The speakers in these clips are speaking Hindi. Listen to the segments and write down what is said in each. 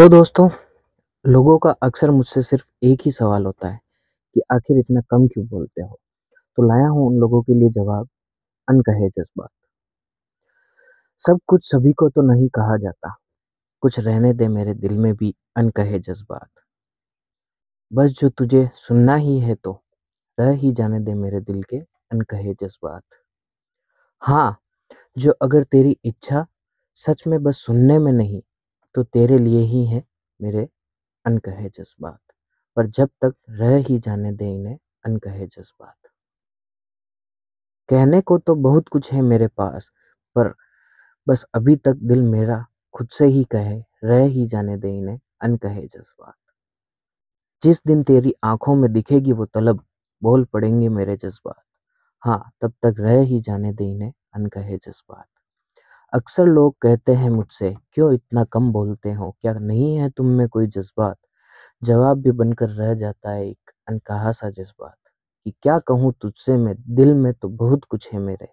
तो दोस्तों, लोगों का अक्सर मुझसे सिर्फ एक ही सवाल होता है कि आखिर इतना कम क्यों बोलते हो। तो लाया हूँ उन लोगों के लिए जवाब, अनकहे जज्बात। सब कुछ सभी को तो नहीं कहा जाता, कुछ रहने दे मेरे दिल में भी अनकहे जज्बात। बस जो तुझे सुनना ही है तो रह ही जाने दे मेरे दिल के अनकहे जज्बात। हाँ, जो अगर तेरी इच्छा सच में बस सुनने में नहीं तो तेरे लिए ही है मेरे अनकहे जज्बात, पर जब तक रह ही जाने दे इन्हें अनकहे जज्बात। कहने को तो बहुत कुछ है मेरे पास, पर बस अभी तक दिल मेरा खुद से ही कहे रह ही जाने दे इन्हें अनकहे जज्बात। जिस दिन तेरी आंखों में दिखेगी वो तलब, बोल पड़ेंगे मेरे जज्बात। हाँ, तब तक रह ही जाने दे इन्हें अनकहे जज्बात। अक्सर लोग कहते हैं मुझसे, क्यों इतना कम बोलते हो, क्या नहीं है तुम में कोई जज्बात। जवाब भी बनकर रह जाता है एक अनकहा सा जज्बात कि क्या कहूँ तुझसे मैं, दिल में तो बहुत कुछ है मेरे।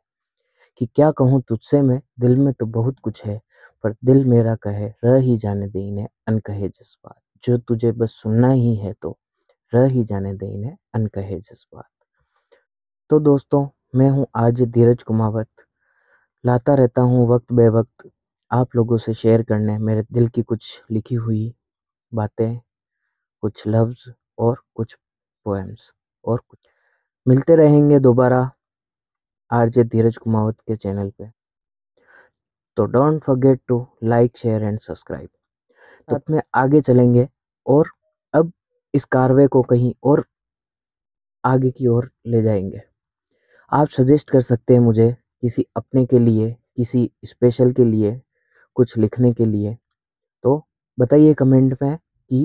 कि क्या कहूँ तुझसे मैं, दिल में तो बहुत कुछ है, पर दिल मेरा कहे रह ही जाने दे इन्हें अनकहे जज्बात। जो तुझे बस सुनना ही है तो रह ही जाने दे इन्हें अनकहे जज्बात। तो दोस्तों, मैं हूँ आज धीरज कुमावत, लाता रहता हूँ वक्त बे वक्त आप लोगों से शेयर करने मेरे दिल की कुछ लिखी हुई बातें, कुछ लफ्ज़ और कुछ पोएम्स और कुछ। मिलते रहेंगे दोबारा आरजे धीरज कुमावत के चैनल पे। तो don't forget to like, share and subscribe. तो में आगे चलेंगे और अब इस कार्रवाई को कहीं और आगे की ओर ले जाएंगे। आप सजेस्ट कर सकते हैं मुझे किसी अपने के लिए, किसी स्पेशल के लिए कुछ लिखने के लिए। तो बताइए कमेंट में कि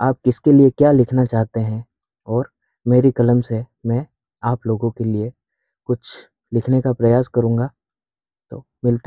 आप किसके लिए क्या लिखना चाहते हैं, और मेरी कलम से मैं आप लोगों के लिए कुछ लिखने का प्रयास करूँगा। तो मिलते हैं।